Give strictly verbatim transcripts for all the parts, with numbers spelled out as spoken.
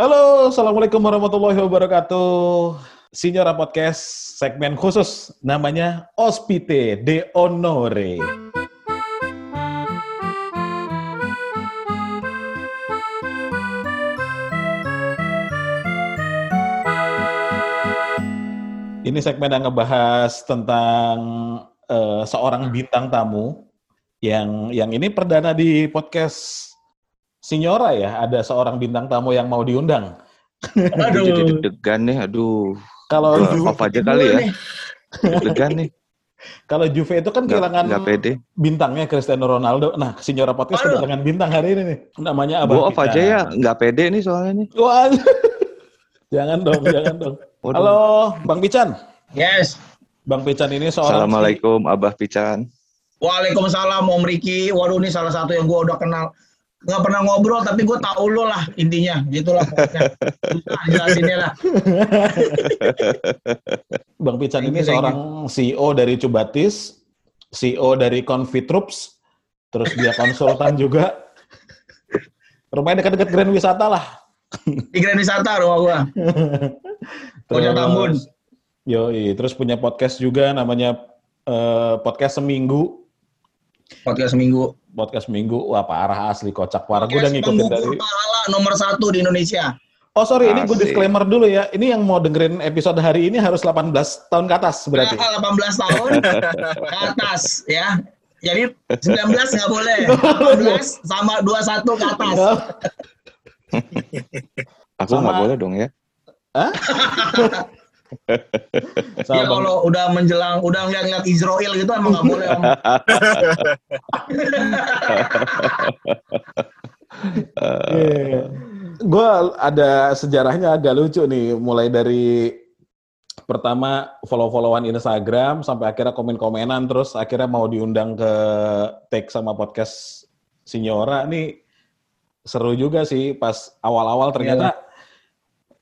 Halo, Assalamualaikum warahmatullahi wabarakatuh. Signora Podcast, segmen khusus namanya Ospite de Onore. Ini segmen yang ngebahas tentang uh, seorang bintang tamu yang yang ini perdana di podcast Signora ya, ada seorang bintang tamu yang mau diundang. Aduh, jadi deg-degan nih, aduh. Kalau apa aja kali ya. Deg-degan nih. Kalau Juve itu kan gak, kehilangan gak bintangnya Cristiano Ronaldo. Nah, Signora Podcast aduh. Kehilangan bintang hari ini nih. Namanya Abang Gua apa aja ya, nggak pede nih soalnya nih. Jangan dong, jangan dong. Waduh. Halo, Bang Pican. Yes. Bang Pican ini seorang... Assalamualaikum, si... Abah Pican. Waalaikumsalam, Om Riki. Waduh, ini salah satu yang gua udah kenal. Nggak pernah ngobrol, tapi gue tahu lo lah intinya. Gitulah pokoknya. Nah, jelasinnya lah. Bang Pican ini seorang C E O dari Cubitus, C E O dari Confit Troops, terus dia konsultan juga. Rumahnya dekat-dekat Grand Wisata lah. Di Grand Wisata rumah gue. Punya Tambun. Yoi, terus punya podcast juga namanya uh, Podcast Seminggu. Podcast Minggu. Podcast Minggu. Wah, parah asli kocak. Parah. Gue udah ngikutin dari... Pahala nomor satu di Indonesia. Oh, sorry. Asli. Ini gue disclaimer dulu ya. Ini yang mau dengerin episode hari ini harus delapan belas tahun ke atas berarti. Ya, delapan belas tahun ke atas ya. Jadi sembilan belas nggak boleh. delapan belas sama dua puluh satu ke atas. Aku nggak sama... boleh dong ya. Hah? Ya kalau udah menjelang, udah ngeliat-ngeliat Israel gitu emang nggak boleh. Om. Yeah. Gue ada sejarahnya agak lucu nih, mulai dari pertama follow-followan Instagram sampai akhirnya komen-komenan, terus akhirnya mau diundang ke take sama podcast Signora nih, seru juga sih pas awal-awal ternyata,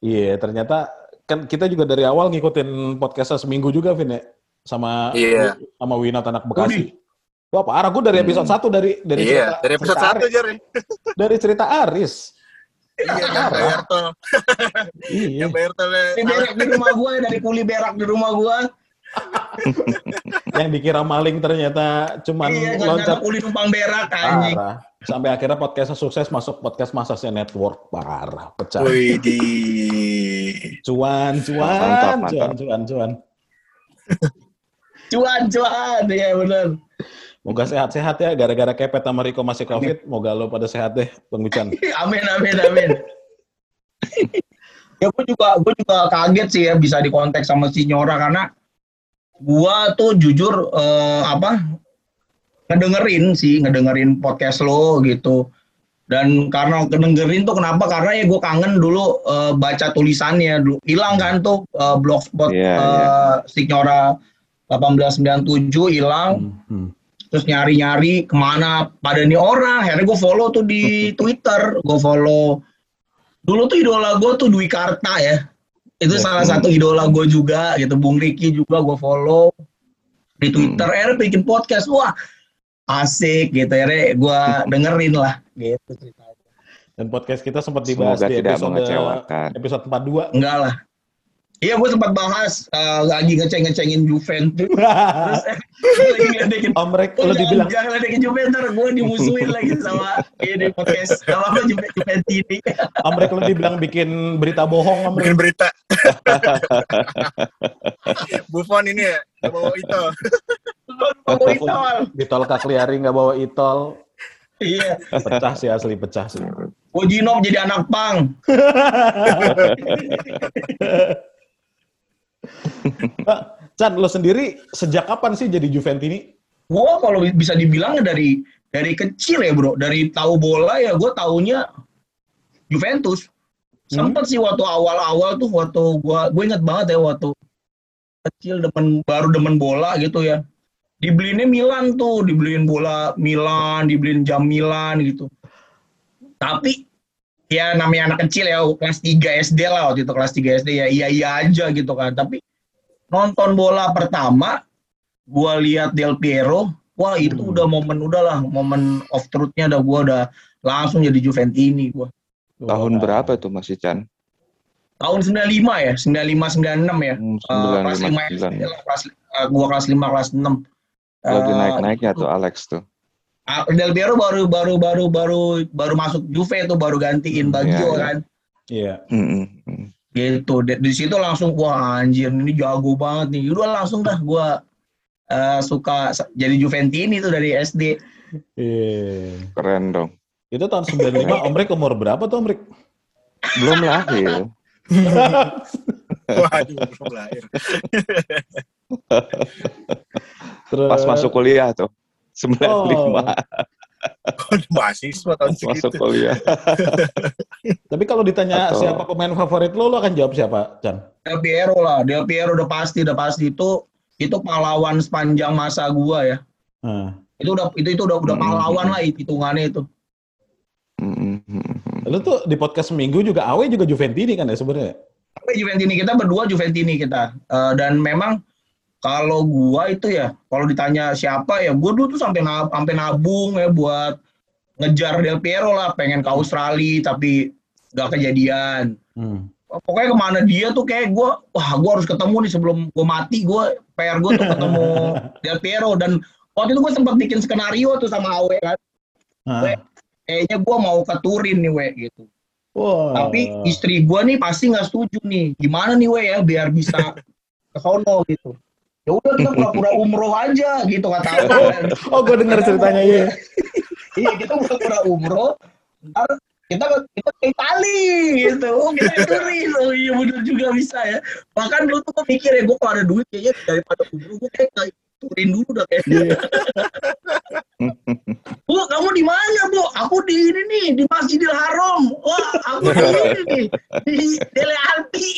iya yeah. yeah, ternyata. Kan kita juga dari awal ngikutin podcastnya Seminggu juga, Vin, ya? Sama, yeah. sama Winat anak Bekasi. Udi. Wah, parah. Gue dari episode satu, dari dari yeah, cerita, dari episode cerita satu, Aris. Jari. Dari cerita Aris. Iya, yang bayar tol. Iya. Yang bayar tol. Di berak di rumah gue, dari kuli berak di rumah gue. Yang dikira maling ternyata cuman iya, loncat. Kuli numpang berak, anjing. Parah. Sampai akhirnya podcastnya sukses, masuk podcast Masasnya Network. Parah, pecah. Wih, di... Cuan, cuan, mantap, mantap. cuan, cuan, cuan. Cuan, cuan, ya bener. Moga sehat-sehat ya, gara-gara kepet sama Riko masih COVID, moga lo pada sehat deh, Bang Bican. Amin, amin, amin. Ya, gue juga, gue juga kaget sih ya, bisa dikontak sama Signora, karena gue tuh jujur, eh, apa... ngedengerin sih, ngedengerin podcast lo gitu. Dan karena ngedengerin tuh kenapa? Karena ya gue kangen dulu uh, baca tulisannya. Dulu hilang kan tuh uh, blogspot yeah, uh, yeah. Signora delapan belas sembilan puluh tujuh hilang. Mm-hmm. Terus nyari-nyari kemana pada nih orang. Akhirnya gue follow tuh di Twitter. Gue follow. Dulu tuh idola gue tuh Dwi Karta ya. Itu yeah, salah mm. satu idola gue juga gitu. Bung Riki juga gue follow di Twitter. Mm. Akhirnya bikin podcast. Wah, asik gitu ya, gue dengerin lah gitu ceritanya. Dan podcast kita sempat dibahas semoga di episode episode empat puluh dua. Enggak lah. Iya, gue sempat bahas uh, lagi ngeceng-ngecengin Juventus. Terus eh, lagi Om Rek, lu dibilang jangan ledekin Juventus, gue dimusuhin lagi sama ini podcast sama Juventini. Om Rek, lu dibilang bikin berita bohong, Om Rek. Bikin berita. Buffon ini ya, gak bawa Itol. Bawa Itol. Itol Kakliari gak bawa Itol. Iya. Pecah sih, asli pecah sih. Wojinov jadi anak pang. Chan, lo sendiri sejak kapan sih jadi Juventini? Gua kalau bisa dibilang dari dari kecil ya bro, dari tahu bola ya gue taunya Juventus. Sempet hmm. sih waktu awal-awal tuh waktu gue gue inget banget ya waktu kecil demen baru demen bola gitu ya. Dibeliinnya Milan tuh, dibeliin bola Milan, dibeliin jam Milan gitu. Tapi ya namanya anak kecil ya, kelas tiga S D lah waktu itu, kelas tiga S D ya iya-iya aja gitu kan. Tapi nonton bola pertama, gua lihat Del Piero, wah itu hmm. udah momen, udah lah momen of truth-nya, udah gua udah langsung jadi Juventini gua. Tahun Wah. berapa tuh Mas Ican? Tahun sembilan puluh lima ya, sembilan puluh lima sembilan puluh enam ya. Hmm, sembilan puluh lima, uh, kelas lima, ya, kelas, uh, gua kelas lima, kelas enam. Lagi uh, naik-naiknya tuh Alex tuh. Del Piero baru baru baru baru baru masuk Juve tuh, baru gantiin Baggio, yeah, yeah. kan. Iya. Yeah. Mm-hmm. Gitu. Di, di situ langsung wah anjir ini jago banget nih. Udah langsung dah gua uh, suka jadi Juventini tuh dari S D. Yeah. Keren dong. Itu tahun sembilan puluh lima Om Rick umur berapa tuh Om Rick? Belum lahir. Waduh, belum lahir. Pas masuk kuliah tuh. sembilan puluh lima Oh. Mahasiswa tahun segitu. Masuk kuliah. Tapi kalau ditanya Atau... siapa pemain favorit lo, lo akan jawab siapa, Chan? Del Piero lah. Del Piero udah pasti, udah pasti itu itu pahlawan sepanjang masa gua ya. Hmm. Itu udah itu itu udah udah pahlawan hmm. lah hitungannya itu. Hmm. Lo tuh di podcast Minggu juga Awe juga Juventini kan ya sebenarnya. Awe Juventini, kita berdua Juventini kita. Uh, dan memang kalau gua itu ya, kalau ditanya siapa ya, gua dulu tuh sampai nab, sampai nabung ya buat ngejar Del Piero lah, pengen ke Australia tapi gak kejadian. Hmm. Pokoknya kemana dia tuh kayak gua, wah gua harus ketemu nih sebelum gua mati, gua P R gua tuh ketemu Del Piero. Dan waktu itu gua sempat bikin skenario tuh sama Awe kan, hmm. we, kayaknya gua mau ke Turin nih we gitu. Wow. Tapi istri gua nih pasti nggak setuju nih, gimana nih we ya biar bisa ke sono gitu. Ya udah kita pura-pura umroh aja gitu kata aku. Oh, gue dengar ceritanya ya. Iya, kita pura-pura umroh. Kita kita ke Itali gitu. Oh, kita turis. Oh, iya benar juga bisa ya. Bahkan dulu tuh mikir ya, gue kalau ada duit kayaknya daripada umroh gue kayak turin dulu dah kayaknya. Bu, kamu di mana, Bu? Aku di ini nih, di Masjidil Haram. Wah, aku di ini nih, di Dele Alpi.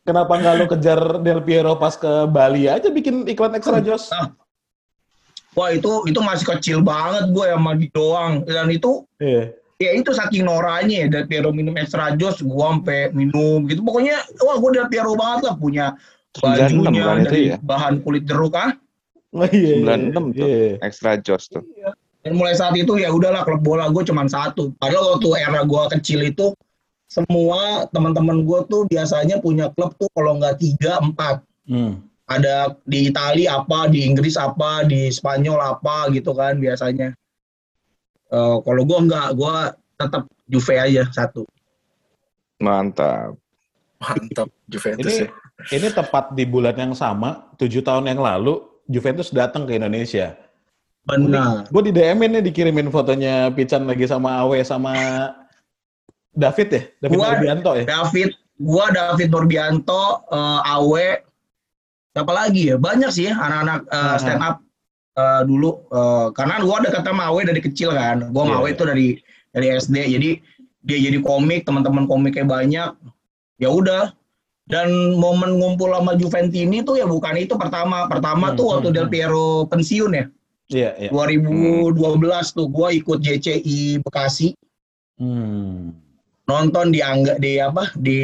Kenapa nggak lo kejar Del Piero pas ke Bali aja bikin iklan Extra Joss? Wah itu itu masih kecil banget gue sama di doang. Dan itu yeah. ya itu saking noranya Del Piero minum Extra Joss, gue sampai minum gitu. Pokoknya wah gue Del Piero banget lah, punya bajunya dari ya? bahan kulit jeruk kan. Oh, yeah, sembilan puluh enam tuh yeah. Extra Joss tuh. Yeah. Dan mulai saat itu ya udahlah klub bola gue cuma satu. Padahal waktu era gue kecil itu semua teman-teman gue tuh biasanya punya klub tuh kalau nggak tiga empat, hmm. ada di Itali apa, di Inggris apa, di Spanyol apa gitu kan biasanya. Uh, kalau gue nggak, gue tetap Juve aja satu. Mantap, mantap Juventus. ini, ya. Ini tepat di bulan yang sama, tujuh tahun yang lalu Juventus datang ke Indonesia. Benar. Gue di D M-in nih dikirimin fotonya Pican lagi sama Awe sama David ya? David gua, Nurbianto ya? David, gua David Nurbianto, uh, Awe, siapa lagi ya? Banyak sih ya, anak-anak uh, stand up uh, dulu. Uh, karena gua ada kata sama Awe dari kecil kan. Gua sama yeah, Awe yeah. itu dari dari S D. Jadi dia jadi komik, teman-teman komiknya banyak. Ya udah. Dan momen ngumpul sama Juventini tuh ya bukan itu pertama. Pertama hmm, tuh waktu hmm, Del Piero pensiun ya. Iya. Yeah, yeah. dua ribu dua belas hmm. tuh gua ikut J C I Bekasi. Hmm. Nonton di Angga, di apa di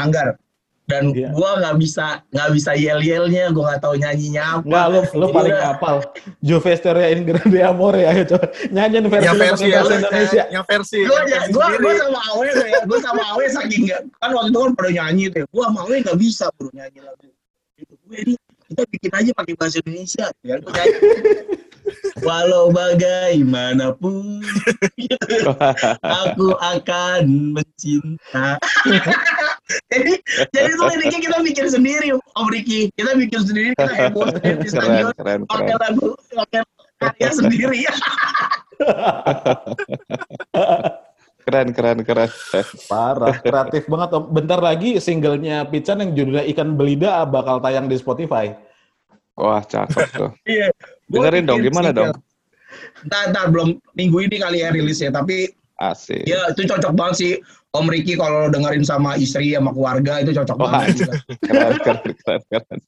Anggar, dan yeah. gua nggak bisa nggak bisa yel-yelnya, gua nggak tahu nyanyinya apa. Nggak, lo lo paling hafal Juve Storia in Grande Amore, ayo coba nyanyiin versi, yang versi ya, Indonesia yang versi gua yang versi gua, gua sama Awe ya, gua sama Awe saking nggak kan waktu itu kan pada nyanyi tuh, gua sama Awe nggak bisa bro nyanyi lagu itu. Gue ini kita bikin aja pakai bahasa Indonesia ya, gua nyanyi walau bagaimanapun gitu, aku akan mencinta. jadi jadi itu liriknya kita bikin sendiri Om Riki, kita bikin sendiri, kita heboh di stadion pakai lagu pakai karya sendiri. keren keren keren parah, kreatif banget Om. Bentar lagi singlenya Pican yang judulnya Ikan Belida bakal tayang di Spotify. Wah cakep tuh. Iya. Dengerin dong, gimana single. dong? Ntar, ntar, belum minggu ini kali ya rilisnya, tapi asik. Ya itu cocok banget sih Om Riki kalau dengerin sama istri sama keluarga itu cocok oh, banget. Keren, keren, keren, keren.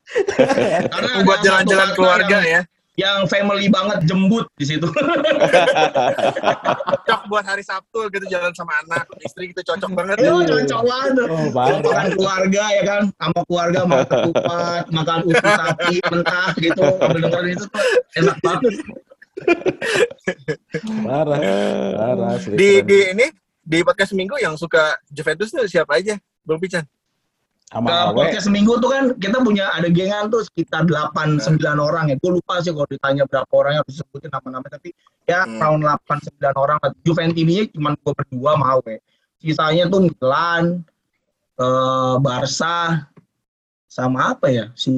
Karena buat jalan-jalan keluarga yang, ya. Yang family banget, jembut di situ. Cocok buat hari Sabtu gitu jalan sama anak, istri itu cocok banget. Itu cocok banget. Oh, makan keluarga ya kan, sama keluarga makan ketupat, makan usus sapi mentah gitu, dengerin itu enak banget. Parah, parah. Di, di ini di podcast Minggu yang suka Juventus tuh siapa aja, Bang Pican? Nah, podcast Minggu tuh kan kita punya ada gengan tuh sekitar delapan sampai sembilan orang ya. Gue lupa sih kalau ditanya berapa orangnya harus sebutin nama-namanya, tapi ya hmm. round delapan sampai sembilan orang. Juventini-nya cuma gue berdua sama Awe. Sisanya tuh Milan, uh, Barca, sama apa ya? Si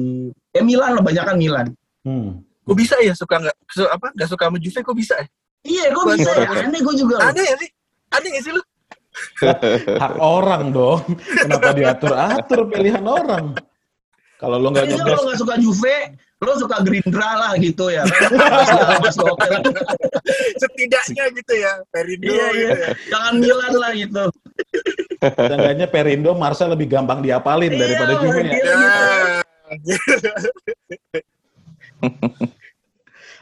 eh, Milan lah, banyak kan Milan. Hmm. Gue bisa ya suka enggak su- apa enggak suka sama Juve, gue bisa ya? Iya, gue bisa ya. Aneh gue juga. Aneh ya sih. Aneh enggak sih lu? Hak orang dong, kenapa diatur-atur pilihan orang? Kalau lo nggak nyoba, lo nggak suka Juve, lo suka Gerindra lah gitu ya. Setidaknya gitu ya, Perindo. Iya, iya. Jangan Milan lah gitu. Setidaknya Perindo, Marcel lebih gampang diapalin iya, daripada Juve ya.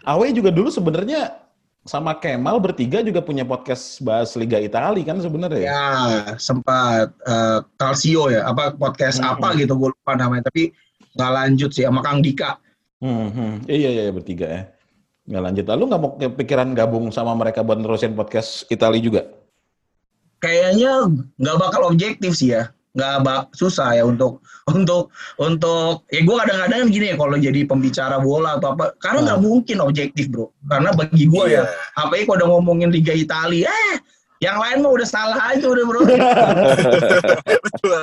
Awe juga dulu sebenarnya. Sama Kemal bertiga juga punya podcast bahas Liga Italia kan sebenarnya. Ya sempat uh, Calcio ya, apa podcast mm-hmm. apa gitu gue lupa namanya, tapi nggak lanjut sih sama Kang Dika. Mm-hmm. Iya iya bertiga ya, nggak lanjut. Lalu nggak mau kepikiran gabung sama mereka buat nerusin podcast Italia juga? Kayaknya nggak bakal objektif sih ya, nggak bak susah ya untuk untuk untuk ya gue kadang-kadang gini ya kalau jadi pembicara bola atau apa, karena nggak nah. mungkin objektif bro, karena bagi gue yeah. ya apa ya kalau udah ngomongin Liga Italia eh yang lain mah udah salah aja udah bro. Betul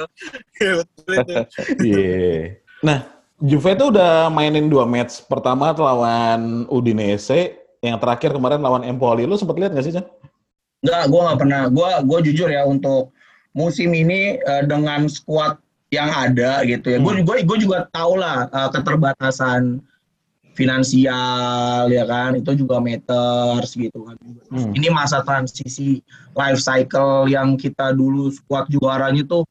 betul yeah. Nah Juve tuh udah mainin dua match, pertama lawan Udinese, yang terakhir kemarin lawan Empoli. Lu sempet lihat nggak sih Chan? Nggak, gue nggak pernah. Gue gue jujur ya untuk musim ini uh, dengan skuad yang ada gitu ya. Gue hmm. gue juga tahu lah uh, keterbatasan finansial ya kan, itu juga matters gitu kan. Hmm. Ini masa transisi life cycle yang kita dulu skuad juaranya tuh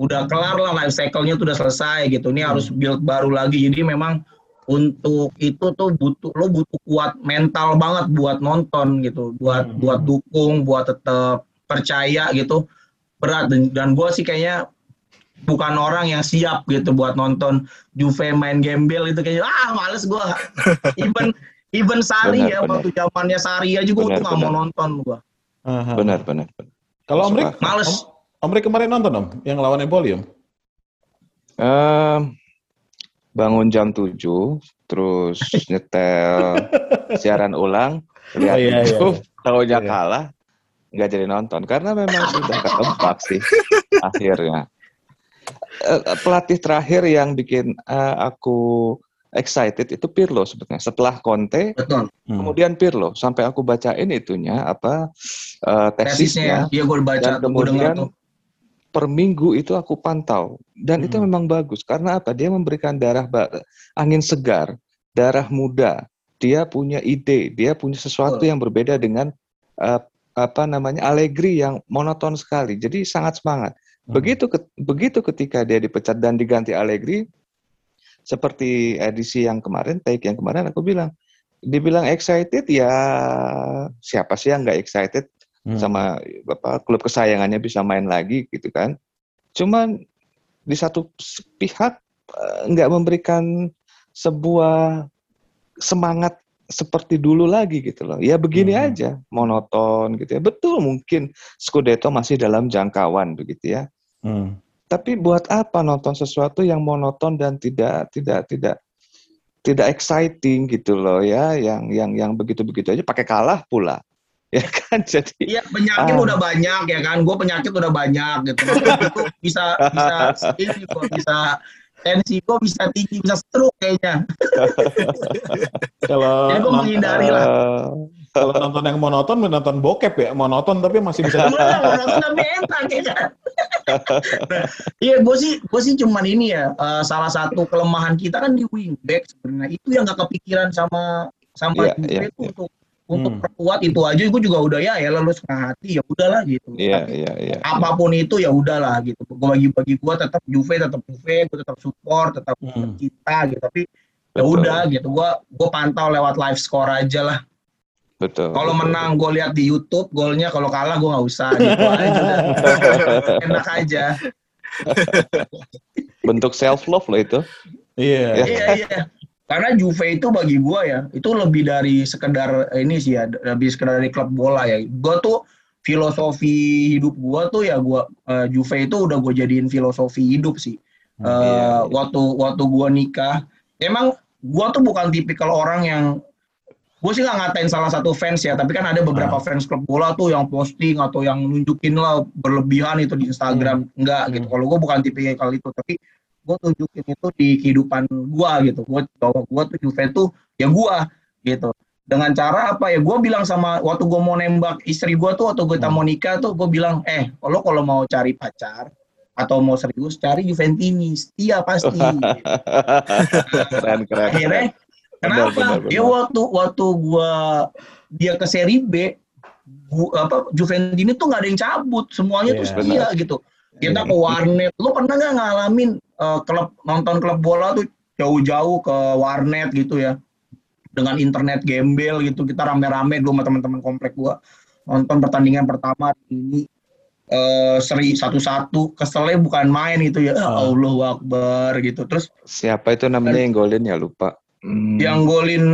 udah kelar lah, life cycle-nya tuh udah selesai gitu. Ini hmm. harus build baru lagi. Jadi memang untuk itu tuh butuh lo butuh kuat mental banget buat nonton gitu, buat hmm. buat dukung, buat tetap percaya gitu. Berat dan, dan gue sih kayaknya bukan orang yang siap gitu buat nonton Juve main gembel itu, kayaknya ah males gue. even even Sarri benar, ya benar. Waktu zamannya Sarri aja gue tuh nggak mau nonton gue. Benar benar. Kalau Omri males. Omri kemarin nonton om yang lawan Empoli om. Um, bangun jam tujuh terus nyetel siaran ulang lihat oh, iya, YouTube iya. Taunya iya. kalah. Nggak jadi nonton, karena memang sudah ketebak sih akhirnya. Uh, pelatih terakhir yang bikin uh, aku excited itu Pirlo sebetulnya. Setelah Conte, betul. Kemudian Pirlo. Sampai aku bacain itunya, apa, uh, tesisnya. Ya, gue baca, dan kemudian gue per minggu itu aku pantau. Dan hmm. itu memang bagus. Karena apa? Dia memberikan darah angin segar, darah muda. Dia punya ide, dia punya sesuatu oh. yang berbeda dengan uh, apa namanya Allegri yang monoton sekali. Jadi sangat semangat. Begitu ke, begitu ketika dia dipecat dan diganti Allegri, seperti edisi yang kemarin, take yang kemarin aku bilang, dibilang excited ya siapa sih yang nggak excited hmm. sama apa klub kesayangannya bisa main lagi gitu kan. Cuman di satu pihak nggak memberikan sebuah semangat seperti dulu lagi gitu loh. Ya begini hmm. aja, monoton gitu ya. Betul mungkin Scudetto masih dalam jangkauan begitu ya. Hmm. Tapi buat apa nonton sesuatu yang monoton dan tidak tidak tidak tidak exciting gitu loh ya, yang yang yang begitu-begitu aja pakai kalah pula. Ya kan jadi iya penyakit ah. udah banyak ya kan. Gue penyakit udah banyak gitu. bisa bisa ini kok bisa tensi gue bisa tinggi, bisa seru kayaknya. Kalau jadi gue menghindari lah. Kalau nonton yang monoton, menonton bokep ya? Monoton tapi masih bisa. Monoton tapi enak kayaknya. Iya, gue sih gue sih cuman ini ya, uh, salah satu kelemahan kita kan di wingback sebenarnya. Itu yang gak kepikiran sama sama yeah, yeah, itu yeah. untuk untuk hmm. perkuat itu aja. Gue juga udah ya ya lalu setengah hati ya udahlah gitu. Yeah, tapi yeah, yeah, apapun yeah. itu ya udahlah gitu. Gue bagi bagi gue tetap Juve, tetap Juve, gue tetap support, tetap hmm. cinta gitu. Tapi ya udah gitu. Gue gue pantau lewat live score aja lah. Betul. Kalau menang gue lihat di YouTube golnya. Kalau kalah gue nggak usah. Gitu aja. Enak aja. Bentuk self love loh itu. Iya. Iya iya. Karena Juve itu bagi gue ya, itu lebih dari sekedar ini sih ya, lebih sekedar dari klub bola ya. Gue tuh filosofi hidup gue tuh ya, gua, uh, Juve itu udah gue jadiin filosofi hidup sih. Uh, yeah, yeah. Waktu waktu gue nikah, emang gue tuh bukan tipikal orang yang, gue sih gak ngatain salah satu fans ya, tapi kan ada beberapa uh. fans klub bola tuh yang posting atau yang nunjukin lah berlebihan itu di Instagram. Hmm. Enggak hmm. gitu, kalau gue bukan tipikal itu, tapi gue tunjukin itu di kehidupan gue gitu. Gue coba gue tuh Juve tuh ya gue gitu. Dengan cara apa ya? Gue bilang sama waktu gue mau nembak istri gue tuh atau gue hmm. mau nikah tuh, gue bilang eh kalau kalau mau cari pacar atau mau serius cari Juventini setia pasti. Keren, keren. Akhirnya kenapa? Benar, benar, benar. Ya waktu waktu gue dia ke Serie B, gua, apa Juventini tuh nggak ada yang cabut, semuanya yeah, tuh setia benar. Gitu. Kita ke warnet, lu pernah nggak ngalamin uh, klub nonton klub bola tuh jauh-jauh ke warnet gitu ya, dengan internet gembel gitu, kita rame-rame dulu sama teman-teman komplek gua nonton pertandingan pertama ini uh, seri satu-satu, keselnya bukan main gitu ya, oh. Allahu Akbar gitu. Terus siapa itu namanya yang golin ya, lupa? Hmm. Yang golin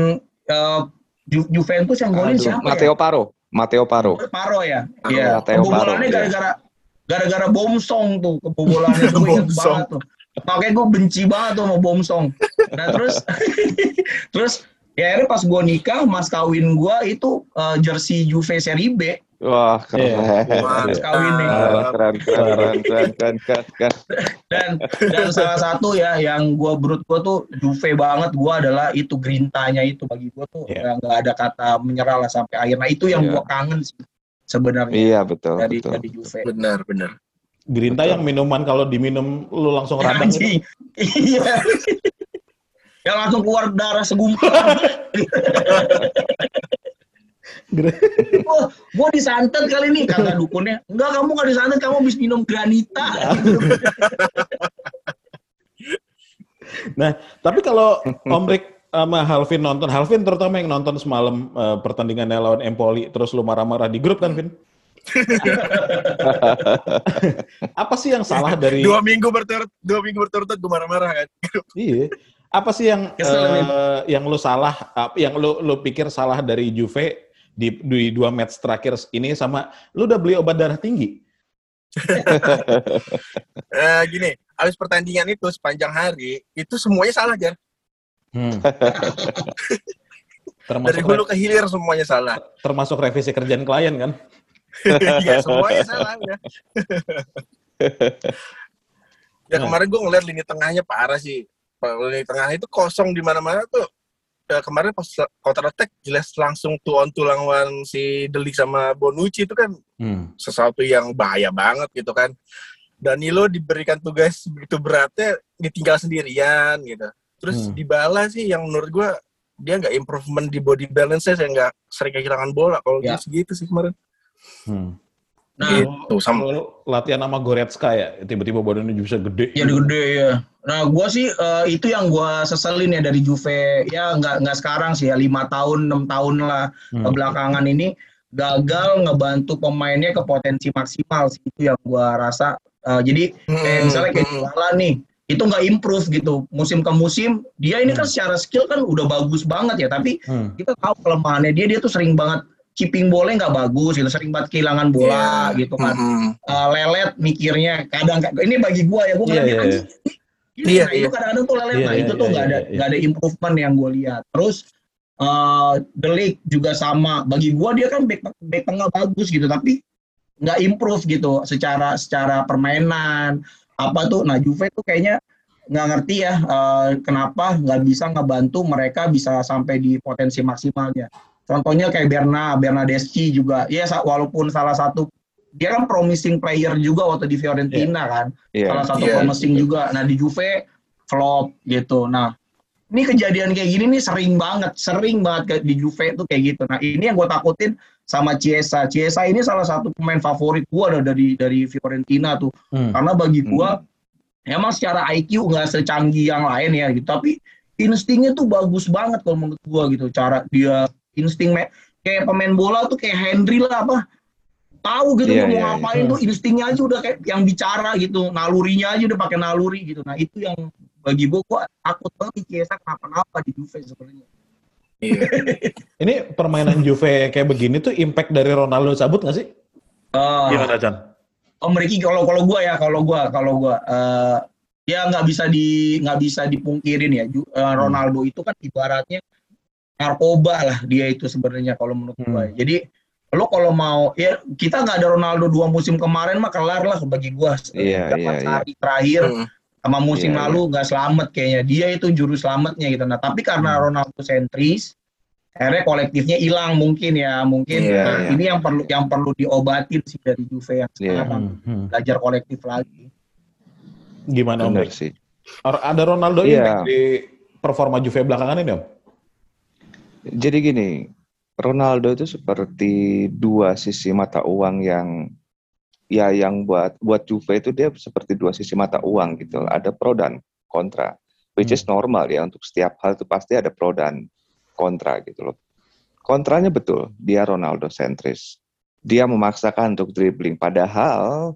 uh, Ju- Juventus yang golin Aduh, siapa? Matteo ya? Paro, Matteo Paro. Paro ya, oh, ya. Kebobolannya gara-gara ya. Gara-gara Bomsong tuh, kebobolannya gue inget banget tuh. Makanya gue benci banget tuh sama Bomsong. Nah terus, terus ya akhirnya pas gue nikah, mas kawin gue itu uh, jersey Juve Serie B. Wah keren. Yeah. Mas kawinnya. Ah, keren, keren, keren, keren, keren, keren. Dan, dan salah satu ya yang gue berut gue tuh Juve banget gue adalah itu grintanya itu. Bagi gue tuh yeah. gak ada kata menyerah lah sampai akhir. Nah itu yang yeah. gue kangen sih. Sebenarnya iya betul dari, betul, dari Juve. Benar benar gerinta betul. Yang minuman kalau diminum lu langsung radang itu iya yang langsung keluar darah segumpal oh, gua disantet kali ini kata dukunnya enggak kamu gak disantet kamu habis minum granita nah tapi kalau Om Rick sama Halvin nonton, Halvin terutama yang nonton semalam uh, pertandingannya lawan Empoli, terus lu marah-marah di grup kan, Vin? Apa sih yang salah dari... Dua minggu berturut, dua minggu berturut-turut gue marah-marah kan? Iya. Apa sih yang uh, yang lu salah, yang lu, lu pikir salah dari Juve di, di dua match terakhir ini sama lu udah beli obat darah tinggi? uh, gini, habis pertandingan itu sepanjang hari, itu semuanya salah, Jar. Hmm. Dari hulu ke hilir semuanya salah. Termasuk revisi kerjaan klien kan? Iya semuanya salah ya. Ya kemarin gue ngeliat lini tengahnya parah sih. Lini tengah itu kosong di mana-mana tuh. Ya, kemarin pas counter attack jelas langsung two on two lawan si de Ligt sama Bonucci itu kan hmm. sesuatu yang bahaya banget gitu kan. Danilo diberikan tugas begitu beratnya ditinggal sendirian gitu. Terus hmm. Dybala sih yang menurut gue dia nggak improvement di body balance-nya, saya nggak sering kehilangan bola kalau ya. Dia segitu sih kemarin. Hmm. Nah, gitu, sama latihan sama Goretzka ya, tiba-tiba badannya bisa gede. Ya gede ya. Nah, gue sih uh, itu yang gue seselin ya dari Juve. Ya nggak nggak sekarang sih ya, lima tahun enam tahun lah hmm. kebelakangan ini gagal ngebantu pemainnya ke potensi maksimal sih, itu yang gue rasa. Uh, jadi hmm. eh, misalnya kayak Dybala nih. Itu nggak improve gitu musim ke musim dia ini kan hmm. secara skill kan udah bagus banget ya tapi hmm. kita tahu kelemahannya dia dia tuh sering banget keeping bola nggak bagus gitu sering banget kehilangan bola yeah. gitu kan mm-hmm. uh, lelet mikirnya kadang ini bagi gua ya gua yeah, yeah, yeah. Ini, yeah, nah, yeah. itu kadang-kadang tuh lelet yeah, nah itu yeah, tuh nggak yeah, ada nggak yeah. ada improvement yang gua lihat terus uh, de Ligt juga sama bagi gua dia kan back, back tengah bagus gitu tapi nggak improve gitu secara secara permainan apa tuh, nah Juve tuh kayaknya nggak ngerti ya uh, kenapa nggak bisa ngebantu mereka bisa sampai di potensi maksimalnya. Contohnya kayak Berna, Bernadeschi juga, ya yes, walaupun salah satu, dia kan promising player juga waktu di Fiorentina yeah. kan, yeah. salah satu yeah. promising yeah. juga, nah di Juve flop gitu, nah ini kejadian kayak gini nih sering banget, sering banget di Juve tuh kayak gitu, nah ini yang gue takutin sama Chiesa. Chiesa ini salah satu pemain favorit gua dari dari Fiorentina tuh. Hmm. Karena bagi gua hmm. emang secara I Q enggak secanggih yang lain ya gitu, tapi instingnya tuh bagus banget kalau menurut gua gitu. Cara dia insting kayak pemain bola tuh kayak Henry lah apa. Tahu gitu yeah, mau yeah, ngapain yeah. tuh instingnya aja udah kayak yang bicara gitu, nalurinya aja udah pakai naluri gitu. Nah, itu yang bagi gue, gue takut banget Chiesa kenapa-napa di Juve sebenarnya. Iya. Ini permainan Juve kayak begini tuh impact dari Ronaldo cabut nggak sih? Uh, Gimana, Chan? Oh, mereka kalau kalau gue ya, kalau gue kalau gue uh, ya nggak bisa di nggak bisa dipungkirin ya. Ju, uh, Ronaldo hmm. itu kan ibaratnya narkoba lah dia itu sebenarnya kalau menurut hmm. gue. Jadi lo kalau mau ya, kita nggak ada Ronaldo dua musim kemarin mah kelar lah bagi gue. Iya iya iya. Terakhir. Hmm. Sama musim yeah, lalu nggak yeah. selamat kayaknya. Dia itu juru selamatnya gitu. Nah, tapi karena Ronaldo sentris, akhirnya kolektifnya hilang mungkin ya. Mungkin yeah, nah, yeah. ini yang perlu yang perlu diobatin sih dari Juve yang sekarang. Yeah. Hmm. Belajar kolektif lagi. Gimana Om? Sih. Ada Ronaldo yeah. di performa Juve belakangan ini, Om? Jadi gini, Ronaldo itu seperti dua sisi mata uang yang ya yang buat buat Juve itu dia seperti dua sisi mata uang gitu. Ada pro dan kontra. Which is normal ya, untuk setiap hal itu pasti ada pro dan kontra gitu loh. Kontranya betul, dia Ronaldo sentris. Dia memaksakan untuk dribbling. Padahal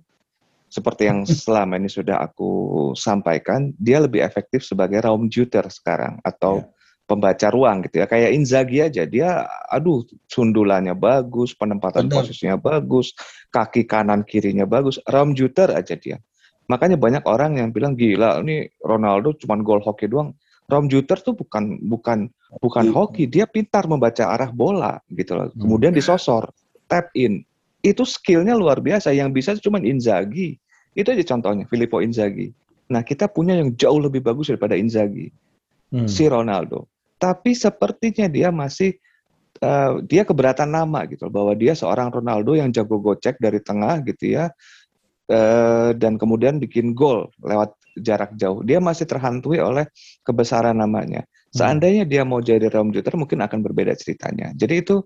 seperti yang selama ini sudah aku sampaikan, dia lebih efektif sebagai Raumjuter sekarang atau yeah. pembaca ruang gitu ya, kayak Inzaghi aja, dia aduh sundulannya bagus, penempatan Betul. posisinya bagus, kaki kanan kirinya bagus, Raumjuter aja dia. Makanya banyak orang yang bilang gila, ini Ronaldo cuman gol hoki doang. Raumjuter tuh bukan bukan bukan hoki, dia pintar membaca arah bola gitu loh. Kemudian disosor, tap in. Itu skillnya luar biasa, yang bisa cuman Inzaghi. Itu aja contohnya, Filippo Inzaghi. Nah, kita punya yang jauh lebih bagus daripada Inzaghi. Hmm. Si Ronaldo. Tapi sepertinya dia masih uh, dia keberatan nama gitu, bahwa dia seorang Ronaldo yang jago gocek dari tengah gitu ya, uh, dan kemudian bikin gol lewat jarak jauh. Dia masih terhantui oleh kebesaran namanya. Hmm. Seandainya dia mau jadi Raumjuter mungkin akan berbeda ceritanya. Jadi itu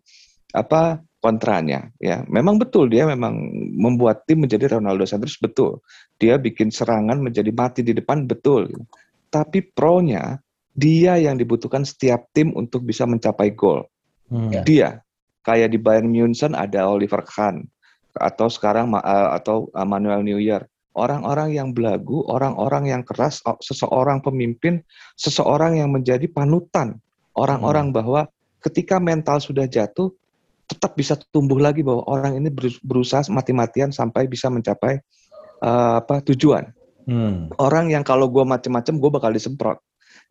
apa kontranya ya. Memang betul dia memang membuat tim menjadi Ronaldo sentris, betul. Dia bikin serangan menjadi mati di depan, betul. Tapi pro-nya dia yang dibutuhkan setiap tim untuk bisa mencapai gol. Hmm. Dia kayak di Bayern München ada Oliver Kahn atau sekarang atau Manuel Neuer. Orang-orang yang belagu, orang-orang yang keras, seseorang pemimpin, seseorang yang menjadi panutan orang-orang hmm. bahwa ketika mental sudah jatuh tetap bisa tumbuh lagi, bahwa orang ini berusaha mati-matian sampai bisa mencapai uh, apa tujuan. Hmm. Orang yang kalau gue macem-macem gue bakal disemprot.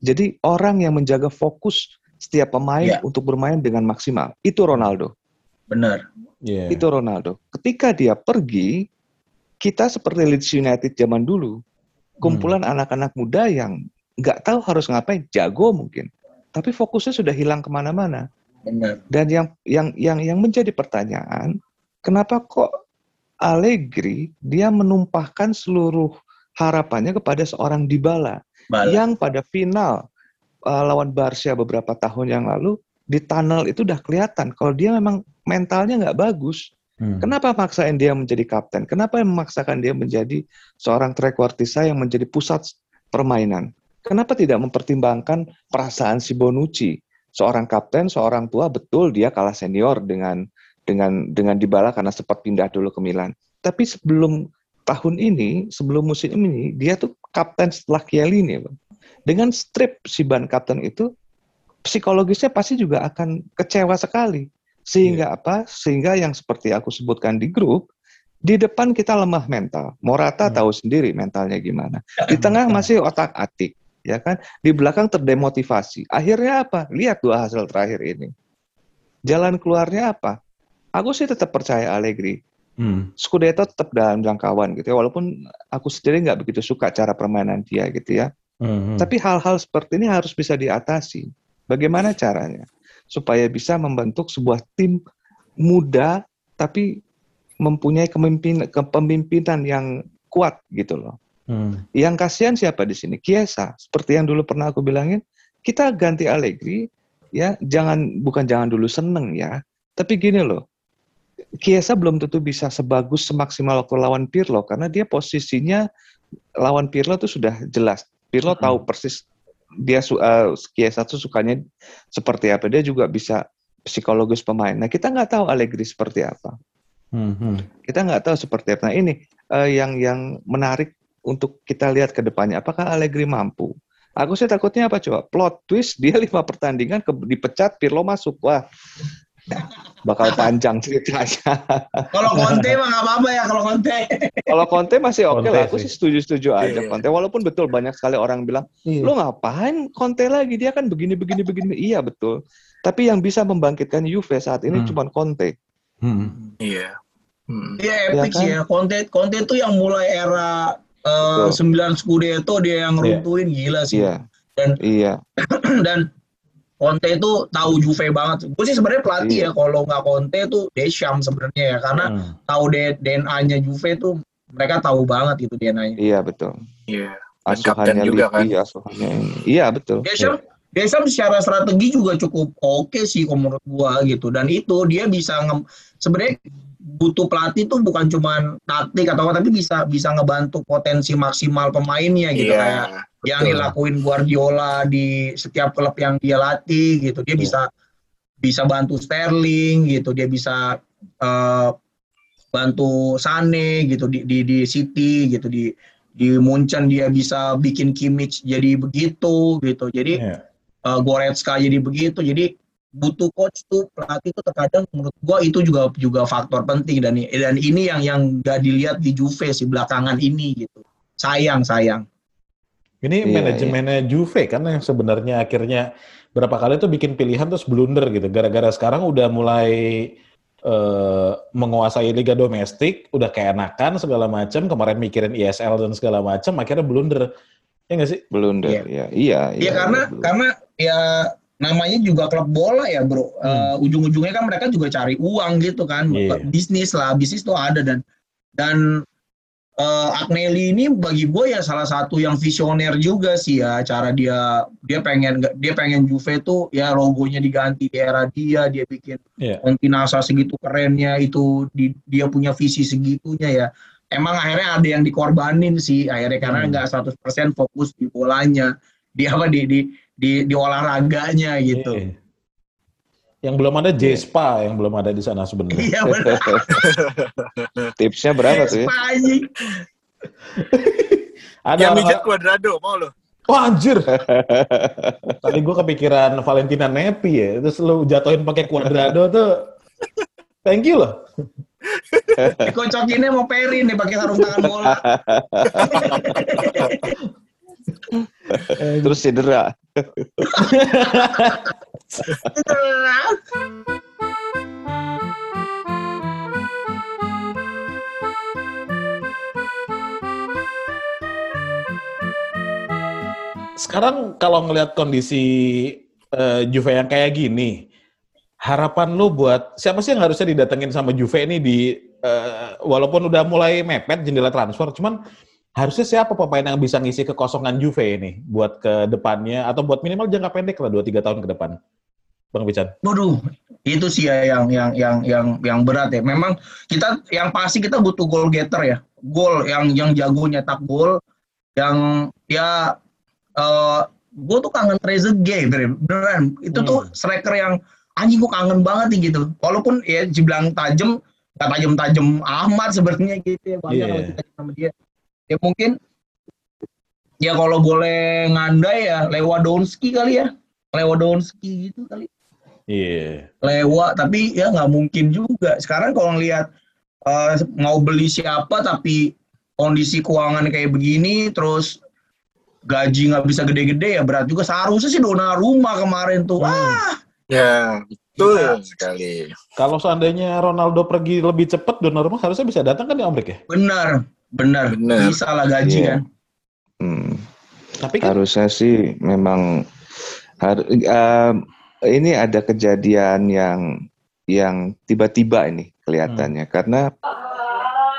Jadi orang yang menjaga fokus setiap pemain yeah. untuk bermain dengan maksimal. Itu Ronaldo. Benar. Yeah. Itu Ronaldo. Ketika dia pergi, kita seperti Leeds United zaman dulu. Kumpulan hmm. anak-anak muda yang nggak tahu harus ngapain, jago mungkin. Tapi fokusnya sudah hilang kemana-mana. Benar. Dan yang yang yang yang menjadi pertanyaan, kenapa kok Allegri dia menumpahkan seluruh harapannya kepada seorang Dybala? Bala. Yang pada final uh, lawan Barca beberapa tahun yang lalu di tunnel itu udah kelihatan kalau dia memang mentalnya nggak bagus. Hmm. Kenapa maksain dia menjadi kapten? Kenapa memaksakan dia menjadi seorang trequartista yang menjadi pusat permainan? Kenapa tidak mempertimbangkan perasaan si Bonucci, seorang kapten, seorang tua? Betul dia kalah senior dengan dengan dengan Dybala karena sempat pindah dulu ke Milan. Tapi sebelum tahun ini, sebelum musim ini, dia tuh kapten setelah Chiellini. Dengan strip si ban kapten itu, psikologisnya pasti juga akan kecewa sekali. Sehingga yeah. apa? Sehingga yang seperti aku sebutkan di grup, di depan kita lemah mental. Morata hmm. tahu sendiri mentalnya gimana. Di tengah masih otak-atik, ya kan? Di belakang terdemotivasi. Akhirnya apa? Lihat dua hasil terakhir ini. Jalan keluarnya apa? Aku sih tetap percaya Allegri. Hmm. Scudetto tetap dalam jangkauan gitu ya, walaupun aku sendiri nggak begitu suka cara permainan dia gitu ya. Hmm. Tapi hal-hal seperti ini harus bisa diatasi. Bagaimana caranya supaya bisa membentuk sebuah tim muda tapi mempunyai kepemimpinan, kepemimpinan yang kuat gitu loh. Hmm. Yang kasihan siapa di sini? Chiesa. Seperti yang dulu pernah aku bilangin, kita ganti Allegri ya, jangan bukan jangan dulu seneng ya, tapi gini loh. Chiesa belum tentu bisa sebagus semaksimal waktu lawan Pirlo karena dia posisinya lawan Pirlo itu sudah jelas. Pirlo hmm. tahu persis dia uh, Chiesa itu sukanya seperti apa. Dia juga bisa psikologis pemain. Nah kita nggak tahu Allegri seperti apa. Hmm. Kita nggak tahu seperti apa. Nah ini uh, yang yang menarik untuk kita lihat ke depannya. Apakah Allegri mampu Aku sih takutnya apa coba? Plot twist dia lima pertandingan ke, dipecat, Pirlo masuk. Wah. Nah, bakal panjang ceritanya. Kalau Conte mah nggak apa-apa ya kalau Conte. Kalau Conte masih oke okay lah. Aku sih setuju-setuju aja Conte. Walaupun betul banyak sekali orang bilang, lu ngapain Conte lagi? Dia kan begini-begini begini. Iya betul. Tapi yang bisa membangkitkan Juve saat ini hmm. cuma Conte. Hmm. Iya. Hmm. Iya epic ya, kan? Ya. Conte Conte itu yang mulai era uh, sembilan Scudetto dia yang runtuhin yeah. gila sih. Yeah. Dan iya. Yeah. Dan Conte itu tahu Juve banget. Gue sih sebenarnya pelatih iya. ya, kalau nggak Conte tuh Deschamps sebenarnya ya, karena hmm. tahu D N A-nya Juve tuh mereka tahu banget itu D N A-nya. Iya betul. Iya. Asuhannya juga kan. Iya, asuhannya. Iya betul. Deschamps, yeah. Deschamps secara strategi juga cukup oke okay sih, menurut gue gitu. Dan itu dia bisa nge- sebenarnya butuh pelatih tuh bukan cuman taktik atau apa, tapi bisa bisa ngebantu potensi maksimal pemainnya gitu yeah. kayak. Yang betul. Dilakuin Guardiola di setiap klub yang dia latih gitu, dia yeah. bisa bisa bantu Sterling gitu, dia bisa uh, bantu Sané gitu di, di di City gitu, di di Munchen dia bisa bikin Kimmich jadi begitu gitu, jadi yeah. uh, Goretzka jadi begitu, jadi butuh coach tuh pelatih tuh terkadang menurut gua itu juga juga faktor penting, dan dan ini yang yang gak dilihat di Juve sih belakangan ini gitu, sayang sayang. Ini iya, manajemennya iya. Juve kan yang sebenarnya akhirnya berapa kali tuh bikin pilihan terus blunder gitu. Gara-gara sekarang udah mulai uh, menguasai liga domestik, udah keenakan segala macam. Kemarin mikirin I S L dan segala macam, akhirnya blunder. Ya nggak sih? Blunder. Iya, iya. Iya, iya, iya karena blunder. Karena ya namanya juga klub bola ya bro. Hmm. Uh, ujung-ujungnya kan mereka juga cari uang gitu kan. Yeah. Bisnis lah, bisnis tuh ada dan dan. Uh, Agnelli ini bagi gue ya salah satu yang visioner juga sih ya, cara dia dia pengen dia pengen Juve tuh ya logonya diganti di era dia, dia bikin Continasa yeah. segitu kerennya itu, di, dia punya visi segitunya ya. Emang akhirnya ada yang dikorbanin sih akhirnya karena nggak hmm. seratus persen fokus di bolanya, di apa di di di, di olahraganya gitu. Yeah. Yang belum ada J-Spa, yang belum ada di sana sebenarnya. Iya benar. Tipsnya berapa tuh ya? Ada yang mijat Cuadrado, mau lo? Wah anjir. Tadi gue kepikiran Valentina Nepi ya, terus lo jatuhin pakai Cuadrado tuh. Thank you loh. Dikocokinnya mau peri nih pakai sarung tangan bola. Terus cedera. Cedera. Sekarang kalau ngelihat kondisi uh, Juve yang kayak gini, harapan lu buat siapa sih yang harusnya didatengin sama Juve ini di uh, walaupun udah mulai mepet jendela transfer, cuman harusnya siapa pemain yang bisa ngisi kekosongan Juve ini buat ke depannya atau buat minimal jangka pendek lah dua tiga tahun ke depan. Bang Bican. Waduh, itu sih ya yang yang yang yang yang berat ya. Memang kita yang pasti kita butuh goal getter ya. Goal yang yang jago nyetak gol, yang ya uh, gue tuh kangen Trezeguet, beneran. Itu hmm. tuh striker yang anjing gue kangen banget nih gitu. Walaupun ya dibilang tajam, gak tajam-tajam amat sebenarnya gitu ya. Banyak yeah. kalau kita sama dia. Ya mungkin, ya kalau boleh ngandai ya Lewandowski kali ya, Lewandowski gitu kali. Iya. Yeah. Lewa, tapi ya nggak mungkin juga. Sekarang kalau ngelihat uh, mau beli siapa tapi kondisi keuangan kayak begini, terus gaji nggak bisa gede-gede ya berat juga. Seharusnya sih Donnarumma kemarin tuh. Hmm. Ah. Ya, betul ya. Sekali. Kalau seandainya Ronaldo pergi lebih cepat, Donnarumma harusnya bisa datang kan di Amerika ya? Benar. Benar, bisa lah gaji iya. kan. Hmm. Tapi kan? Harusnya sih memang har- uh, ini ada kejadian yang yang tiba-tiba ini kelihatannya hmm. karena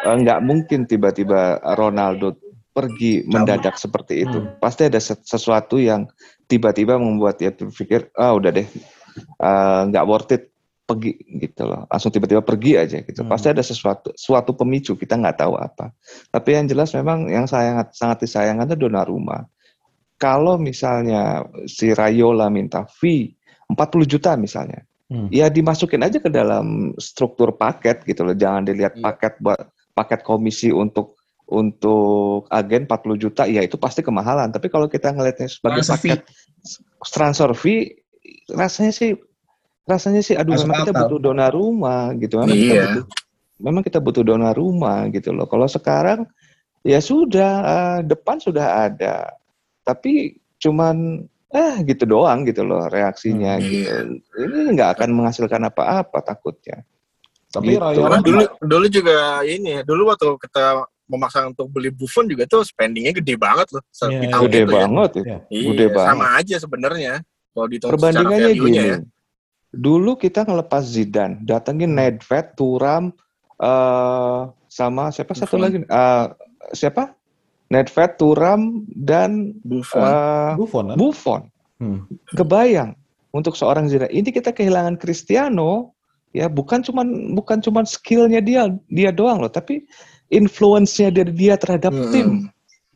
uh, nggak mungkin tiba-tiba Ronaldo pergi mendadak Sama. Seperti itu. Hmm. Pasti ada sesuatu yang tiba-tiba membuat dia berpikir, ah udah deh, uh, nggak worth it. Pergi gitu loh, langsung tiba-tiba pergi aja gitu. Hmm. Pasti ada sesuatu, suatu pemicu kita nggak tahu apa. Tapi yang jelas memang yang sangat sangat disayangkan itu Donnarumma. Kalau misalnya si Raiola minta fee empat puluh juta misalnya, hmm. ya dimasukin aja ke dalam struktur paket gitu loh. Jangan dilihat paket buat paket komisi untuk untuk agen empat puluh juta, ya itu pasti kemahalan. Tapi kalau kita ngelihatnya sebagai paket transfer fee, rasanya sih rasanya sih aduh memang kita butuh Donnarumma gitu. Memang, iya. kita butuh, memang kita butuh Donnarumma gitu loh. Kalau sekarang ya sudah, uh, depan sudah ada. Tapi cuman eh gitu doang gitu loh reaksinya hmm, gitu. Iya. Ini nggak akan menghasilkan apa-apa takutnya. Tapi gitu. Karena dulu dulu juga ini, dulu waktu kita memaksa untuk beli Buffon juga tuh spendingnya gede banget loh. Yeah, yeah. Gede gitu banget ya. Ya. Iya, gede banget. Sama aja sebenarnya. Kalau dihitung secara value-nya ya. Dulu kita ngelepas Zidane, datangin Nedved, Thuram, uh, sama siapa Buffon. Satu lagi? Uh, siapa? Nedved, Thuram, dan Buffon. Uh, Buffon. Kan? Buffon. Hmm. Kebayang untuk seorang Zidane. Ini kita kehilangan Cristiano, ya bukan cuman bukan cuman skillnya dia dia doang loh, tapi influence-nya dari dia terhadap hmm. tim.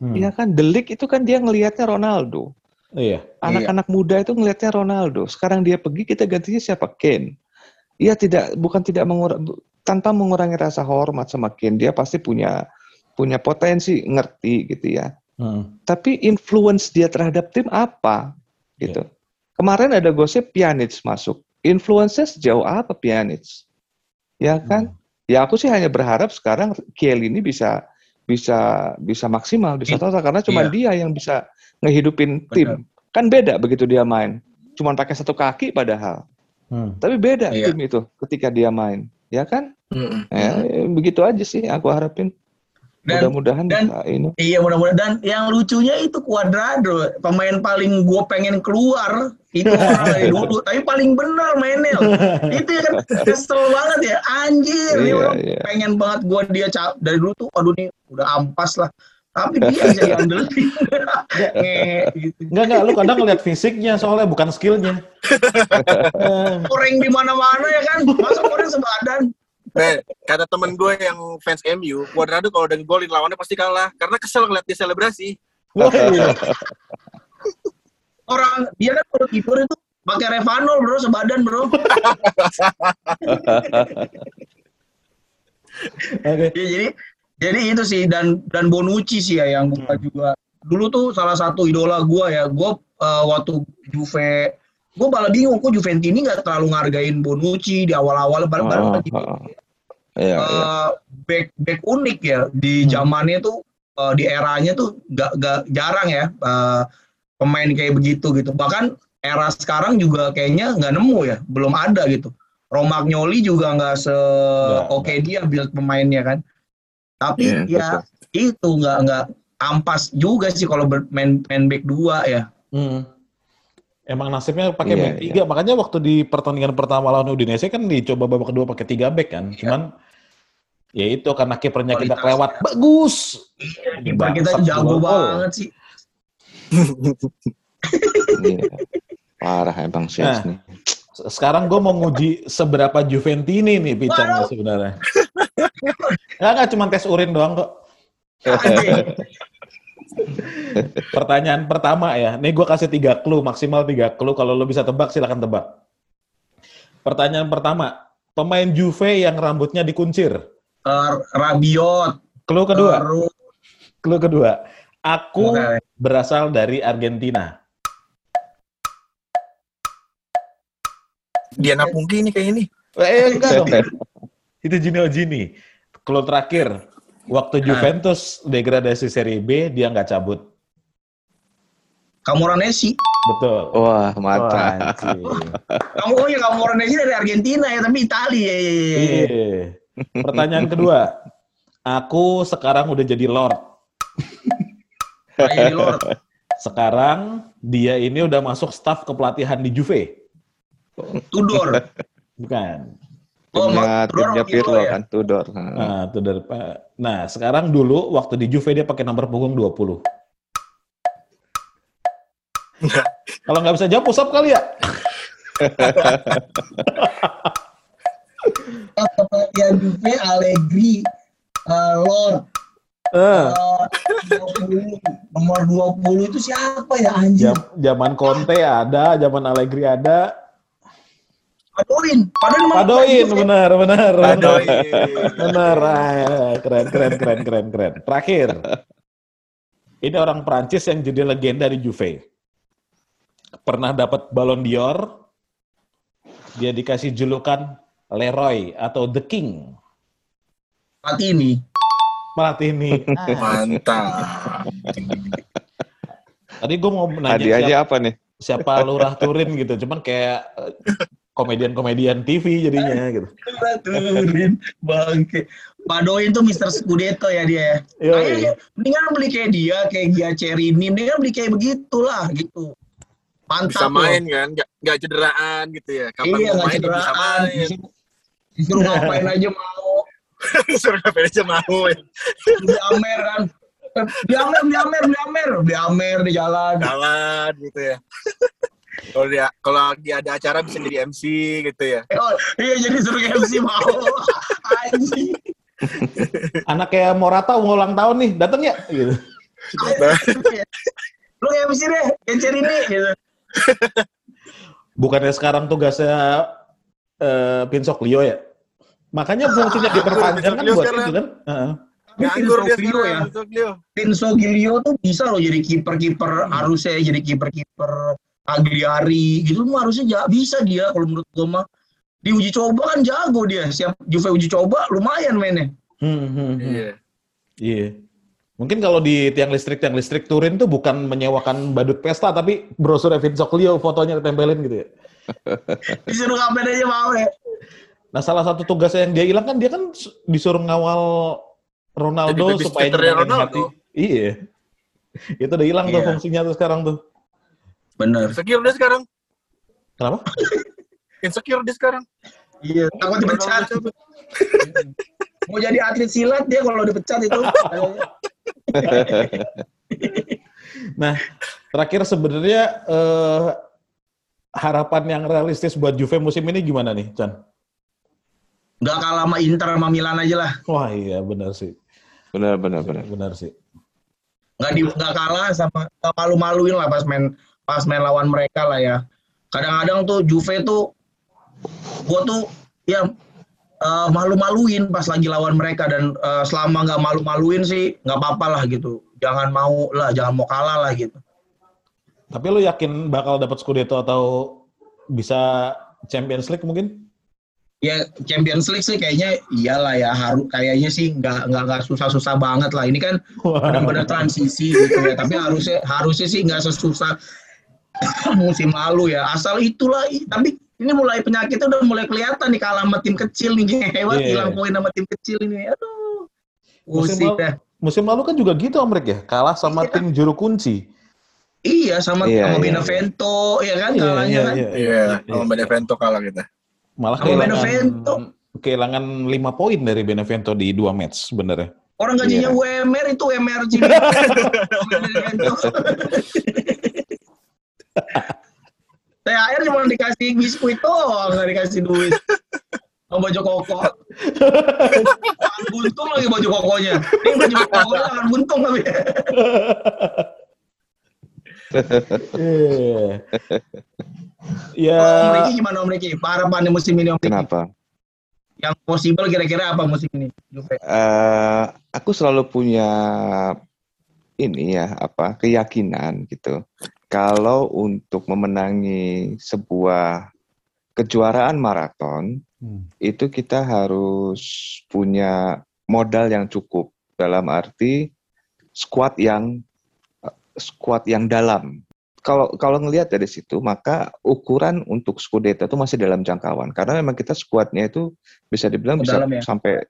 Hmm. Ya kan, de Ligt itu kan dia ngelihatnya Ronaldo. Iya. Anak-anak iya. muda itu ngelihatnya Ronaldo. Sekarang dia pergi, kita gantinya siapa? Kane. Iya, tidak bukan tidak mengurangi, tanpa mengurangi rasa hormat sama Kane. Dia pasti punya punya potensi, ngerti gitu ya. Hmm. Tapi influence dia terhadap tim apa? Gitu. Yeah. Kemarin ada gosip Pjanic masuk. Influence-nya sejauh apa Pjanic? Ya kan? Hmm. Ya aku sih hanya berharap sekarang Kiel ini bisa bisa bisa maksimal, bisa total, karena cuma iya. dia yang bisa ngehidupin Benar. tim. Kan beda begitu dia main. Cuman pakai satu kaki padahal. Hmm. Tapi beda iya. tim itu ketika dia main, ya kan? Hmm. Ya, begitu aja sih aku harapin. Dan, mudah-mudahan dan, ini. Iya, mudah-mudahan. Dan yang lucunya itu Cuadrado, pemain paling gue pengen keluar itu dari dulu, tapi paling bener mainnya. Itu kan kesel banget ya, anjir. Iya, dia iya. pengen banget gue dia cap dari dulu tuh, aduh nih udah ampas lah. Tapi dia jadi andelin. Enggak, enggak. Lu kadang ngeliat fisiknya soalnya, bukan skillnya. Koreng di mana-mana ya kan, masa koreng sebadan. Nah, kata temen gue yang fans M U, Cuadrado kalau udah ngegolin lawannya pasti kalah karena kesel ngeliat dia selebrasi. Orang dia kan kalau tidur itu pakai Revanol bro, sebadan bro. Okay. Ya, jadi jadi itu sih, dan dan Bonucci sih ya yang buka hmm. juga. Dulu tuh salah satu idola gue ya, gue uh, waktu Juve. Gue malah bingung, kok Juventini nggak terlalu ngargain Bonucci di awal-awal, baru-baru lagi oh, oh, oh. yeah, uh, yeah. back back unik ya di zamannya hmm. tuh, uh, di eranya tuh gak, gak jarang ya uh, pemain kayak begitu gitu. Bahkan era sekarang juga kayaknya nggak nemu ya, belum ada gitu. Romagnoli juga nggak se oke yeah, dia build pemainnya kan, tapi yeah, ya itu nggak nggak ampas juga sih kalau main main back dua ya. Hmm. Emang nasibnya pakai yeah, back tiga, yeah. makanya waktu di pertandingan pertama lawan Udinese kan dicoba babak kedua pakai tiga back kan. Yeah. Cuman ya itu karena kipernya kita kelewat. Ya. Bagus. Yeah, kiper kita jago banget sih. yeah. Parah emang sih nah, nih. Sekarang gue mau nguji seberapa Juventini nih picannya sebenarnya. Enggak enggak cuma tes urin doang kok. Pertanyaan pertama ya, nih gue kasih tiga clue, maksimal tiga clue, kalau lo bisa tebak silakan tebak. Pertanyaan pertama, pemain Juve yang rambutnya dikuncir. Uh, Rabiot. Clue kedua. Uh, clue kedua, aku okay. berasal dari Argentina. Diana Pungki ini kayak ini. Eh enggak dong. Itu Gino Gini. Clue terakhir. Waktu Juventus degradasi Serie B, dia nggak cabut. Camoranesi. Betul. Wah, mata. Oh, kamu oh ya Camoranesi dari Argentina ya, tapi Italia. Iya. Pertanyaan kedua. Aku sekarang udah jadi Lord. Jadi Lord. Sekarang dia ini udah masuk staf kepelatihan di Juve. Tudor. Bukan. Timnya, oh, timnya Pirlo ya? Kan, Tudor. Nah, Tudor. Nah, sekarang dulu waktu di Juve dia pakai nomor punggung dua puluh. Kalau nggak bisa jawab, pusap kali ya? Kepada Juve, Allegri, uh, Lord, uh. Uh, dua puluh. Nomor dua puluh itu siapa ya, anjir? Zaman Conte ada, zaman Allegri ada. Padoin. Padoin, Padoin benar, benar. Padoin. Benar. Keren, keren, keren, keren, keren. Terakhir. Ini orang Prancis yang jadi legenda di Juve. Pernah dapat Ballon d'Or. Dia dikasih julukan Leroy atau The King. Platini. Platini. Ah. Mantap. Tadi gue mau nanya Adi siapa, aja apa nih? Siapa lurah Turin gitu. Cuman kayak komedian-komedian T V jadinya gitu. Lurah Turin, bangke. Padoin tuh mister Scudetto ya dia. Ayo, mendingan beli kayak dia, kayak Giacherini, mendingan beli kayak begitulah gitu. Mantap. Bisa main loh. Kan, gak, gak cederaan gitu ya. Kapan iya, gak main, cederaan. Bisa main. Disuruh ngapain aja mau. Disuruh ngapain aja mau ya. Diamer kan. Diamer, diamer, diamer. Diamer di jalan. Jalan gitu ya. Kalau dia, kalau lagi ada acara bisa jadi M C gitu ya. Oh, iya jadi suruh M C mau. Anjing. Anaknya Morata ulang tahun nih, dateng ya? Gitu. Lu M C deh, gencer ini gitu. Bukannya sekarang tugasnya uh, Pinsok Leo ya? Makanya fungsinya ah, diperpanjang kan buat itu kan? Uh-huh. Pinsoglio ya. Pinsoglio tuh bisa loh jadi kiper-kiper, hmm. harusnya jadi kiper-kiper Agliari gitu mah harusnya bisa dia kalau menurut gue mah. Di uji coba kan jago dia. Siap Juve uji coba lumayan mainnya. Hmm, hmm, hmm. Yeah. Yeah. Mungkin kalau di tiang listrik tiang listrik Turin tuh bukan menyewakan badut pesta tapi brosurnya Vincent Leo fotonya ditempelin gitu ya. Disuruh ngapain aja mau ya. Nah, salah satu tugasnya yang dia hilang kan dia kan disuruh ngawal Ronaldo supaya Ronaldo. Iya. Itu udah hilang yeah. tuh fungsinya tuh sekarang tuh. Benar. Insecure dia sekarang. Kenapa? Insecure dia sekarang. Iya, takut dipecat. Mau jadi atlet silat dia kalau dipecat itu. Nah, terakhir sebenarnya eh, harapan yang realistis buat Juve musim ini gimana nih, Chan? Nggak kalah sama Inter sama Milan aja lah. Wah iya, benar sih. Benar, benar, benar. Benar sih. Nggak, di, nggak kalah sama, nggak malu-maluin lah pas main pas main lawan mereka lah ya. Kadang-kadang tuh Juve tuh gue tuh ya uh, malu-maluin pas lagi lawan mereka dan uh, selama nggak malu-maluin sih nggak apa-apa lah gitu. Jangan mau lah, jangan mau kalah lah gitu. Tapi lu yakin bakal dapat Scudetto atau bisa Champions League mungkin? Ya Champions League sih kayaknya iyalah ya harus kayaknya sih nggak nggak nggak susah-susah banget lah ini kan benar-benar transisi gitu ya tapi harusnya harusnya sih nggak sesusah musim lalu ya asal itulah tapi ini mulai penyakitnya udah mulai kelihatan nih kalah sama tim kecil nih hebat hilang yeah. poin sama tim kecil ini aduh musim lalu, ya. Musim lalu kan juga gitu Amrik ya kalah sama yeah. tim juru kunci iya sama yeah, sama yeah. Benevento ya kan yeah, kalahnya yeah, kan iya yeah, yeah. yeah. sama Benevento kalah kita malah kehilangan, kehilangan lima poin dari Benevento di dua match sebenarnya. Orang gajinya yeah. U M R itu U M R juga. T H R cuma dikasih biskuit doang, nggak dikasih duit. Sama baju koko. Akan buntung lagi baju kokonya. Ini baju kokonya akan buntung tapi. Ya. Om Riki gimana Om Riki? Harapan musim ini Om Riki. Kenapa? Yang possible kira-kira apa musim ini? Uh, aku selalu punya ini ya apa keyakinan gitu. Kalau untuk memenangi sebuah kejuaraan maraton hmm. itu kita harus punya modal yang cukup dalam arti skuad yang skuad yang dalam. Kalau kalau ngelihat dari situ, maka ukuran untuk Scudetto itu masih dalam jangkauan. Karena memang kita skuadnya itu bisa dibilang cukup bisa ya? Sampai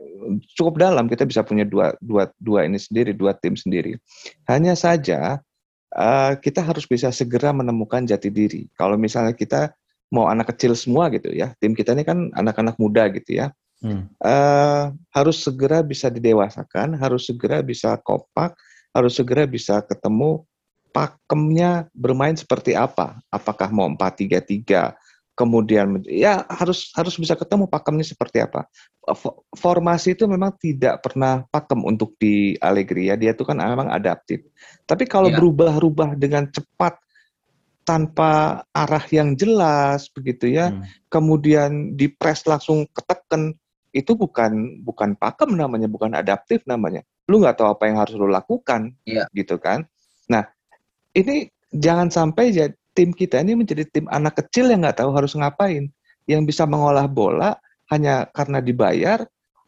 cukup dalam. Kita bisa punya dua dua dua ini sendiri, dua tim sendiri. Hanya saja uh, kita harus bisa segera menemukan jati diri. Kalau misalnya kita mau anak kecil semua gitu ya, tim kita ini kan anak-anak muda gitu ya, hmm. uh, harus segera bisa didewasakan, harus segera bisa kompak, harus segera bisa ketemu. Pakemnya bermain seperti apa? Apakah mau empat tiga tiga? Kemudian ya harus harus bisa ketemu pakemnya seperti apa. Formasi itu memang tidak pernah pakem untuk di Allegri ya. Dia itu kan memang adaptif. Tapi kalau ya. berubah-ubah dengan cepat tanpa arah yang jelas begitu ya, hmm. kemudian dipres langsung keteken, itu bukan bukan pakem namanya, bukan adaptif namanya. Lu nggak tahu apa yang harus lu lakukan, yeah. gitu kan. Nah, ini jangan sampai ya, tim kita ini menjadi tim anak kecil yang nggak tahu harus ngapain, yang bisa mengolah bola hanya karena dibayar,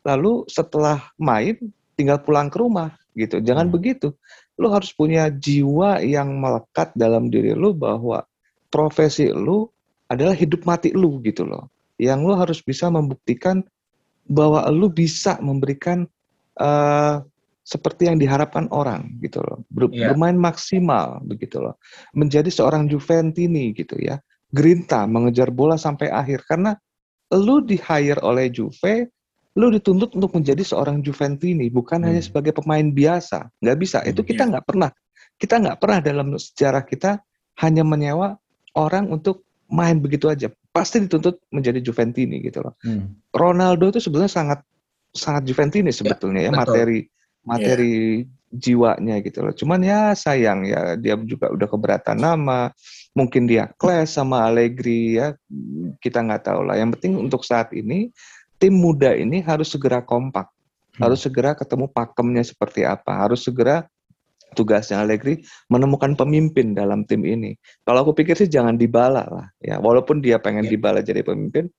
lalu setelah main tinggal pulang ke rumah gitu. Jangan hmm. begitu. Lu harus punya jiwa yang melekat dalam diri lu bahwa profesi lu adalah hidup mati lu gitu loh. Yang lu harus bisa membuktikan bahwa lu bisa memberikan uh, seperti yang diharapkan orang gitu loh. Ber- yeah. Bermain maksimal begitu loh. Menjadi seorang Juventini gitu ya. Grinta mengejar bola sampai akhir karena lu di-hire oleh Juve, lu dituntut untuk menjadi seorang Juventini, bukan hmm. hanya sebagai pemain biasa. Nggak bisa, itu kita nggak pernah. Kita nggak pernah dalam sejarah kita hanya menyewa orang untuk main begitu aja. Pasti dituntut menjadi Juventini gitu loh. Hmm. Ronaldo itu sebenarnya sangat sangat Juventini sebetulnya ya, ya materi materi yeah. jiwanya gitu loh. Cuman ya sayang ya, dia juga udah keberatan nama. Mungkin dia clash sama Allegri ya, kita nggak tahu lah. Yang penting untuk saat ini tim muda ini harus segera kompak, harus segera ketemu pakemnya seperti apa, harus segera tugasnya Allegri menemukan pemimpin dalam tim ini. Kalau aku pikir sih jangan Dybala lah, ya walaupun dia pengen Dybala jadi pemimpin,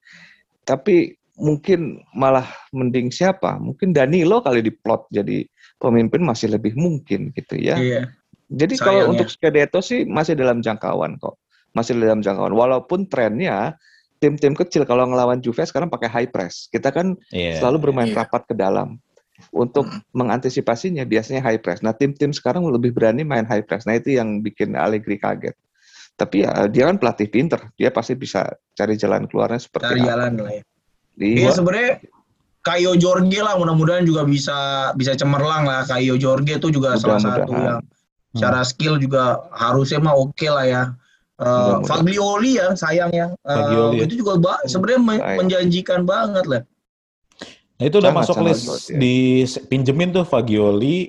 tapi mungkin malah mending siapa? Mungkin Danilo kali diplot jadi pemimpin masih lebih mungkin gitu ya. Iya. Jadi sayangnya, kalau untuk Scudetto sih masih dalam jangkauan kok, masih dalam jangkauan. Walaupun trennya tim-tim kecil kalau ngelawan Juve sekarang pakai high press. Kita kan yeah, selalu bermain yeah. rapat ke dalam. Untuk hmm. mengantisipasinya biasanya high press. Nah, tim-tim sekarang lebih berani main high press. Nah, itu yang bikin Allegri kaget. Tapi ya dia kan pelatih pinter. Dia pasti bisa cari jalan keluarnya seperti cari apa. Jalan lah ya. Iya, sebenarnya Caio Jorge lah mudah-mudahan juga bisa bisa cemerlang lah. Caio Jorge itu juga salah satu yang hmm. secara skill juga harusnya mah oke okay lah ya. Uh, Fagioli ya sayangnya uh, itu juga ba- sebenarnya me- menjanjikan banget lah. Nah, itu udah sangat, masuk sangat list ya. Dipinjemin tuh Fagioli,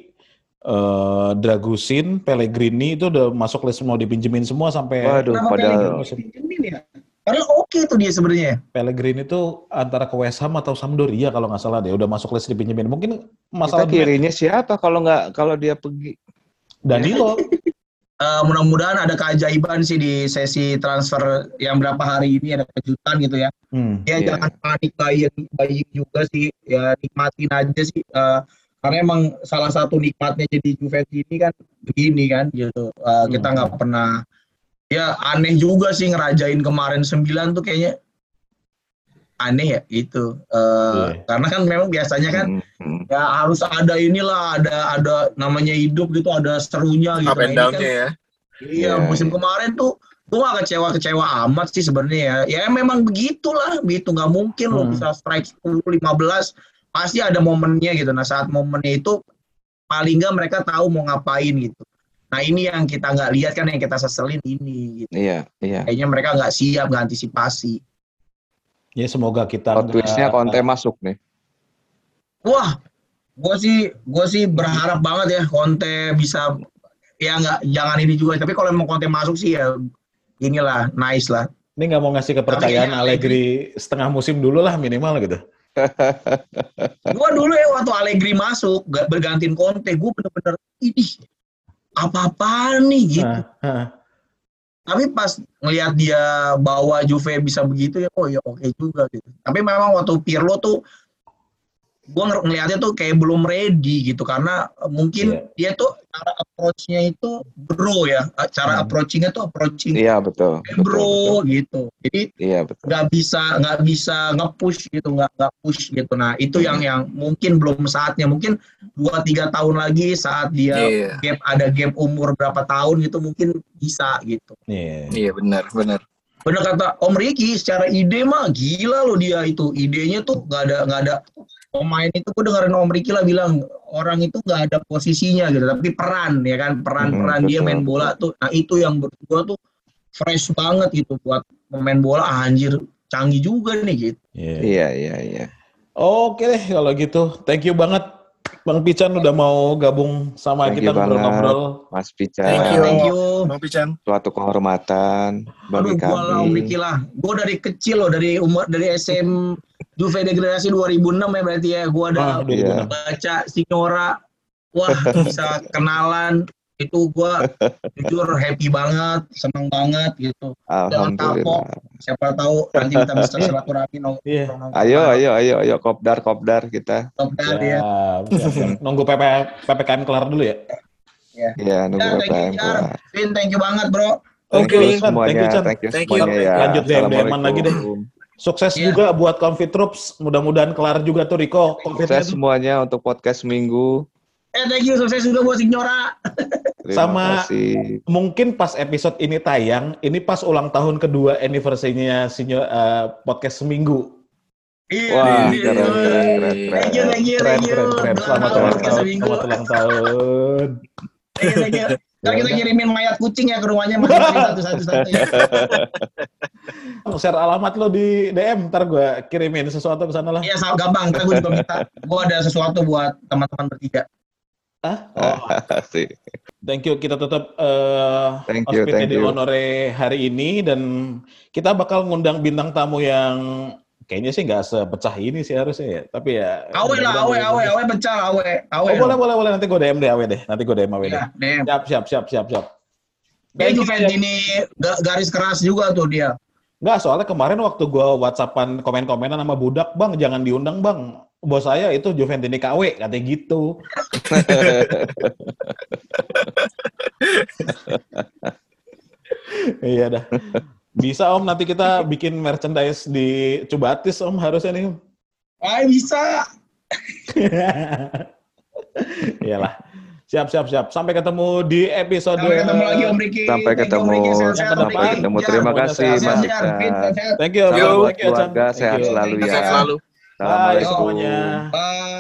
uh, Dragusin, Pellegrini itu udah masuk list mau dipinjemin semua sampai. Waduh, padahal dipinjemin ya. Padahal oke okay tuh dia sebenarnya. Pellegrini itu antara ke West Ham atau Sampdoria kalau nggak salah deh. Udah masuk list dipinjemin. Mungkin masalah kita kirinya siapa kalau nggak kalau dia pergi Danilo. Uh, mudah-mudahan ada keajaiban sih di sesi transfer yang berapa hari ini, ada kejutan gitu ya. Hmm, ya yeah. Jangan panik buying, buying juga sih, ya nikmatin aja sih. Uh, karena emang salah satu nikmatnya jadi Juventus ini kan begini kan, gitu. Uh, kita nggak hmm. pernah, ya aneh juga sih ngerajain kemarin sembilan tuh kayaknya aneh ya itu. Uh, yeah. Karena kan memang biasanya kan hmm. ya harus ada inilah, ada ada namanya hidup gitu, ada serunya gitu. Up and down-nya kan, ya. Iya, yeah. Musim kemarin tuh tuh gak kecewa-kecewa amat sih sebenarnya ya. Ya memang begitulah, begitu nggak mungkin hmm. lo bisa strike sepuluh lima belas, pasti ada momennya gitu. Nah, saat momennya itu paling nggak mereka tahu mau ngapain gitu. Nah, ini yang kita nggak lihat kan, yang kita seselin ini gitu. Iya, yeah, iya. Yeah. Kayaknya mereka nggak siap, nggak antisipasi. Ya semoga kita twistnya Conte masuk nih. Wah, gue sih gue sih berharap banget ya Conte bisa, ya nggak jangan ini juga. Tapi kalau emang Conte masuk sih ya inilah nice lah. Ini nggak mau ngasih kepercayaan Allegri setengah musim dulu lah minimal gitu. Gue dulu ya waktu Allegri masuk bergantiin Conte, gue bener-bener ini apa-apaan nih gitu. Ha, ha. Tapi pas ngelihat dia bawa Juve bisa begitu ya, oh ya oke okay juga gitu. Tapi memang waktu Pirlo tuh, gue ngelihatnya tuh kayak belum ready gitu. Karena mungkin yeah. dia tuh cara approach-nya itu bro ya. Cara hmm. approaching-nya tuh approaching yeah, betul, bro betul, betul. gitu. Jadi yeah, betul. gak bisa gak bisa nge-push gitu, gak, gak push gitu. Nah itu hmm. yang yang mungkin belum saatnya. Mungkin dua tiga tahun lagi saat dia yeah. gap, ada gap umur berapa tahun gitu mungkin bisa gitu. Iya yeah. yeah, benar benar. Benar kata Om Riki, secara ide mah gila loh dia itu. Idenya tuh gak ada gak ada. Pemain itu gue dengerin Om Riki lah bilang orang itu nggak ada posisinya gitu, tapi peran ya kan, peran-peran hmm, dia main bola tuh. Nah itu yang menurut gue tuh fresh banget gitu buat pemain bola, ah, anjir canggih juga nih gitu. Iya iya iya. Oke deh kalau gitu, thank you banget Bang Pican udah mau gabung sama thank kita ngobrol-ngobrol. Mas Pican. Thank you, thank you. Bang Pican. Suatu kehormatan bagi aduh, kami. Aduh, Miki lah. Gue dari kecil loh, dari umur dari S M Juve degradasi dua ribu enam ya berarti ya. Gue ada ah, iya. baca Signora. Wah, bisa kenalan. Itu gue jujur happy banget, seneng banget gitu. Jangan kapok, siapa tahu nanti kita bisa silaturahmi nong. Yeah. Ayo, ayo, ayo, ayo, kopdar, kopdar kita. Kopdar ya. ya. Nunggu P P, P P K M kelar dulu ya. Iya, yeah. yeah, nunggu P P K M kelar. Vin, thank you banget bro. Oke, okay. thank you Chan. Thank you, thank you. Ya. Lanjut D M-D M-an lagi deh. Sukses yeah. juga buat Confit Troops. Mudah-mudahan kelar juga tuh Riko. Sukses semuanya untuk podcast minggu. Eh, thank you, sukses juga buat Signora. Sama, mungkin pas episode ini tayang, ini pas ulang tahun kedua anniversary-nya Signora, uh, podcast seminggu. Wah, keren, keren, keren, keren. Thank you, thank you, thank you. Selamat ulang tahun, selamat ulang tahun. Thank you, thank you. Ntar kita kirimin mayat kucing ya ke rumahnya, mayat satu-satu-satu ya. Share alamat lo di D M, ntar gue kirimin sesuatu ke sana lah. Iya, sangat gampang, ntar gue juga minta. Gue ada sesuatu buat teman-teman bertiga. Oh. Thank you, kita tetap uh, ospite di honore hari ini dan kita bakal ngundang bintang tamu yang kayaknya sih nggak sepecah ini sih harusnya ya, tapi ya awe lah, awe, awe, awe pecah, awe, awe. Oh, boleh, boleh, boleh, nanti gue D M deh, awe deh, nanti gue D M, awe deh. Ya, D M. Siap, siap, siap, siap, siap. Dia Juventini garis keras juga tuh dia. Nggak, soalnya kemarin waktu gue WhatsAppan komen-komenan sama budak, bang, jangan diundang bang. Bos saya itu Juventini K W, katanya gitu. Iya dah. Bisa om, nanti kita bikin merchandise di Cubatis om, harusnya nih. Ah, bisa. Iyalah. Siap, siap, siap. Sampai ketemu di episode. Sampai ketemu lagi om Riki. Sampai ketemu. Sampai ketemu. Terima kasih Mas Iqbal. Thank you. Semoga sehat selalu ya. Sehat selalu. Assalamualaikum. Bye.